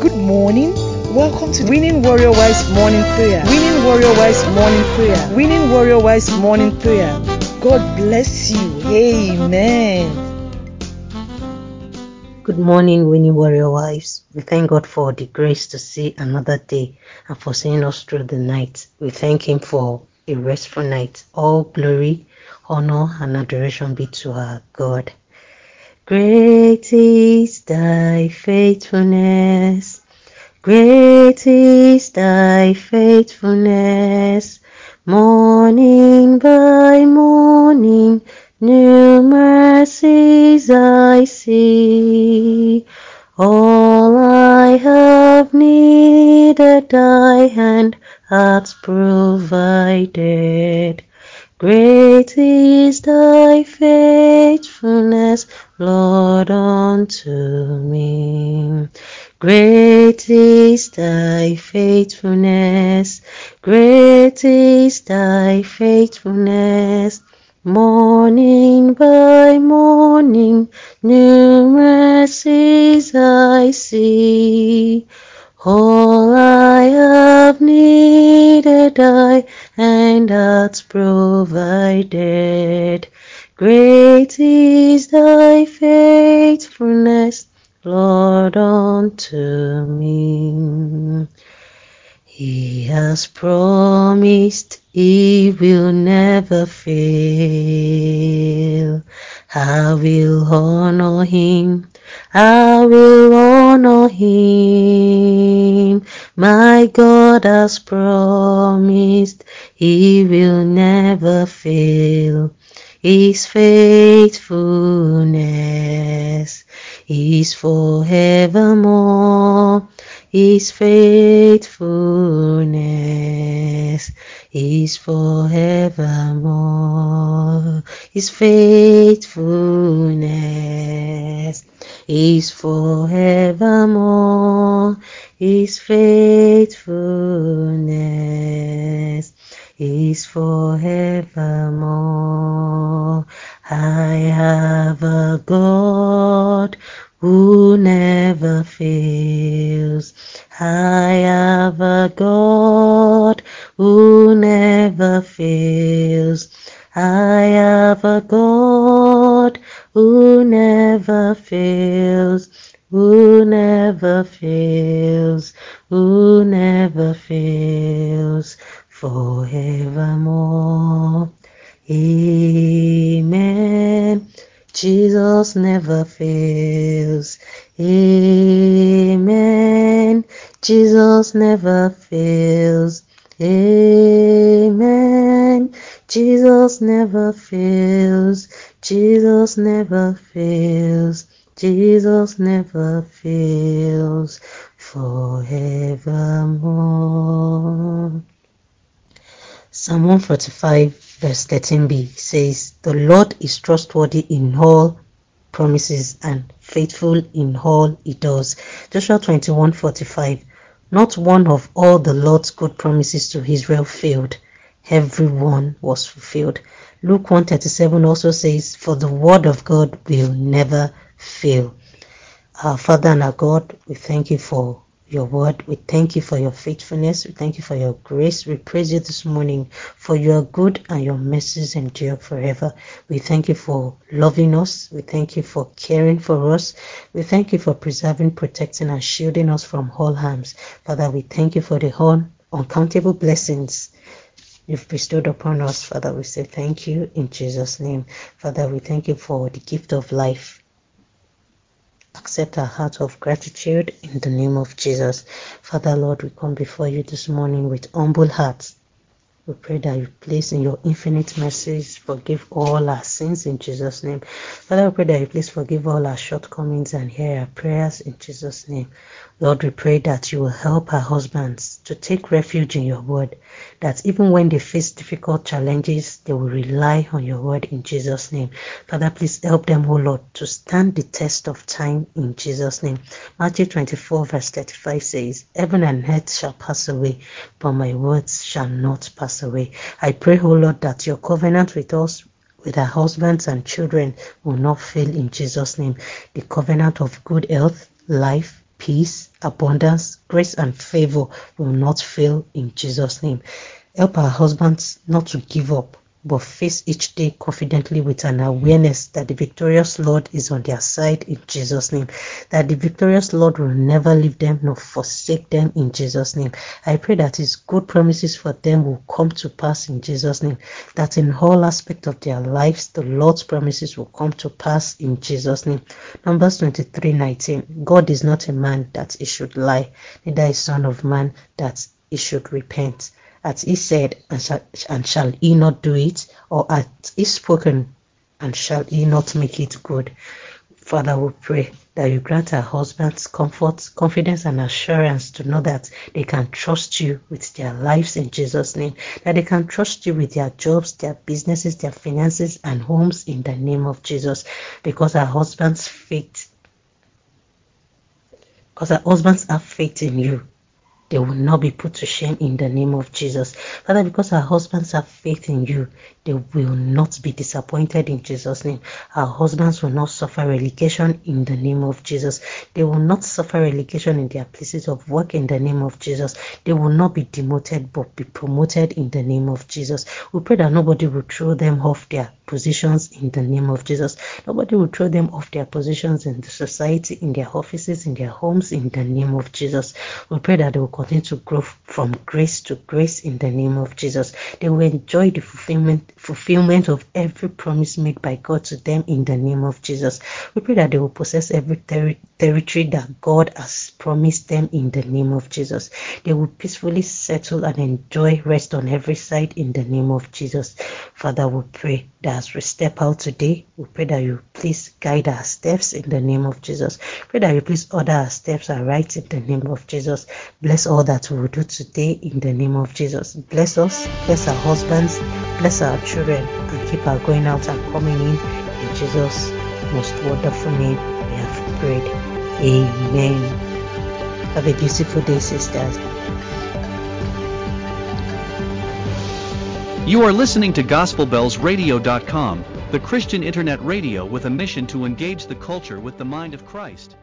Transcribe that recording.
Good morning. Welcome to Winning Warrior Wives Morning Prayer. Winning Warrior Wives Morning Prayer. Winning Warrior Wives Morning Prayer. God bless you. Amen. Good morning, Winning Warrior Wives. We thank God for the grace to see another day and for seeing us through the night. We thank Him for a restful night. All glory, honor, and adoration be to our God. Great is thy faithfulness. Great is thy faithfulness. Morning by morning, new mercies I see. All I have needed, thy hand hath provided. Great is thy faithfulness, Lord, unto me. Great is thy faithfulness. Great is thy faithfulness. Morning by morning, new mercies I see. All I have needed, thy hand hath provided. Great is thy faithfulness, Lord, unto me. He has promised He will never fail. I will honor Him. I will honor Him. My God has promised He will never fail. His faithfulness is forevermore. His faithfulness is forevermore. His faithfulness is forevermore. His faithfulness is forevermore. I have a God who never fails. I have a God who never fails. I have a God who never fails. Who never fails. Who never fails. Forevermore. Amen. Jesus never fails. Amen. Jesus never fails. Amen. Jesus never fails. Jesus never fails. Jesus never fails. Forevermore. Psalm 145 verse 13b says, "The Lord is trustworthy in all promises and faithful in all He does." Joshua 21:45, "Not one of all the Lord's good promises to Israel failed. Every one was fulfilled." Luke 1:37 also says, "For the word of God will never fail." Our Father and our God, we thank You for Your word. We thank You for Your faithfulness. We thank You for Your grace. We praise You this morning for You are good and Your mercies endure forever. We thank You for loving us. We thank You for caring for us. We thank You for preserving, protecting, and shielding us from all harms. Father, we thank You for the uncountable blessings You've bestowed upon us. Father, we say thank You in Jesus' name. Father, we thank You for the gift of life. Accept our heart of gratitude in the name of Jesus. Father, Lord, we come before You this morning with humble hearts. We pray that You please, in Your infinite mercies, forgive all our sins in Jesus' name. Father, we pray that You please forgive all our shortcomings and hear our prayers in Jesus' name. Lord, we pray that You will help our husbands to take refuge in Your word, that even when they face difficult challenges, they will rely on Your word in Jesus' name. Father, please help them, O Lord, to stand the test of time in Jesus' name. Matthew 24 verse 35 says, "Heaven and earth shall pass away, but My words shall not pass away." I pray, O Lord, that Your covenant with us, with our husbands and children, will not fail in Jesus' name. The covenant of good health, life, peace, abundance, grace, and favor will not fail in Jesus' name. Help our husbands not to give up, but face each day confidently with an awareness that the victorious Lord is on their side in Jesus' name, that the victorious Lord will never leave them nor forsake them in Jesus' name. I pray that His good promises for them will come to pass in Jesus' name, that in all aspects of their lives, the Lord's promises will come to pass in Jesus' name. Numbers 23:19, God is not a man that he should lie, neither a son of man that he should repent. As he said, and shall he not do it? Or as he spoken, and shall he not make it good? Father, we pray that you grant our husbands comfort, confidence, and assurance to know that they can trust you with their lives in Jesus' name, that they can trust you with their jobs, their businesses, their finances, and homes in the name of Jesus, because our husbands' faith, because our husbands have faith in you. They will not be put to shame in the name of Jesus. Father, because our husbands have faith in you, they will not be disappointed in Jesus' name. Our husbands will not suffer relegation in the name of Jesus. They will not suffer relegation in their places of work in the name of Jesus. They will not be demoted but be promoted in the name of Jesus. We pray that nobody will throw them off their positions in the name of Jesus. Nobody will throw them off their positions in the society, in their offices, in their homes, in the name of Jesus. We pray that they will continue to grow from grace to grace in the name of Jesus. They will enjoy the fulfillment of every promise made by God to them in the name of Jesus. We pray that they will possess every territory that God has promised them in the name of Jesus. They will peacefully settle and enjoy rest on every side in the name of Jesus. Father, we pray that as we step out today, we pray that you please guide our steps in the name of Jesus. Pray that you please order our steps aright in the name of Jesus. Bless all that we will do today in the name of Jesus. Bless us, bless our husbands, bless our children, and keep our going out and coming in Jesus' most wonderful name we have prayed. Amen. Have a beautiful day, sisters. You are listening to GospelBellsRadio.com, the Christian internet radio with a mission to engage the culture with the mind of Christ.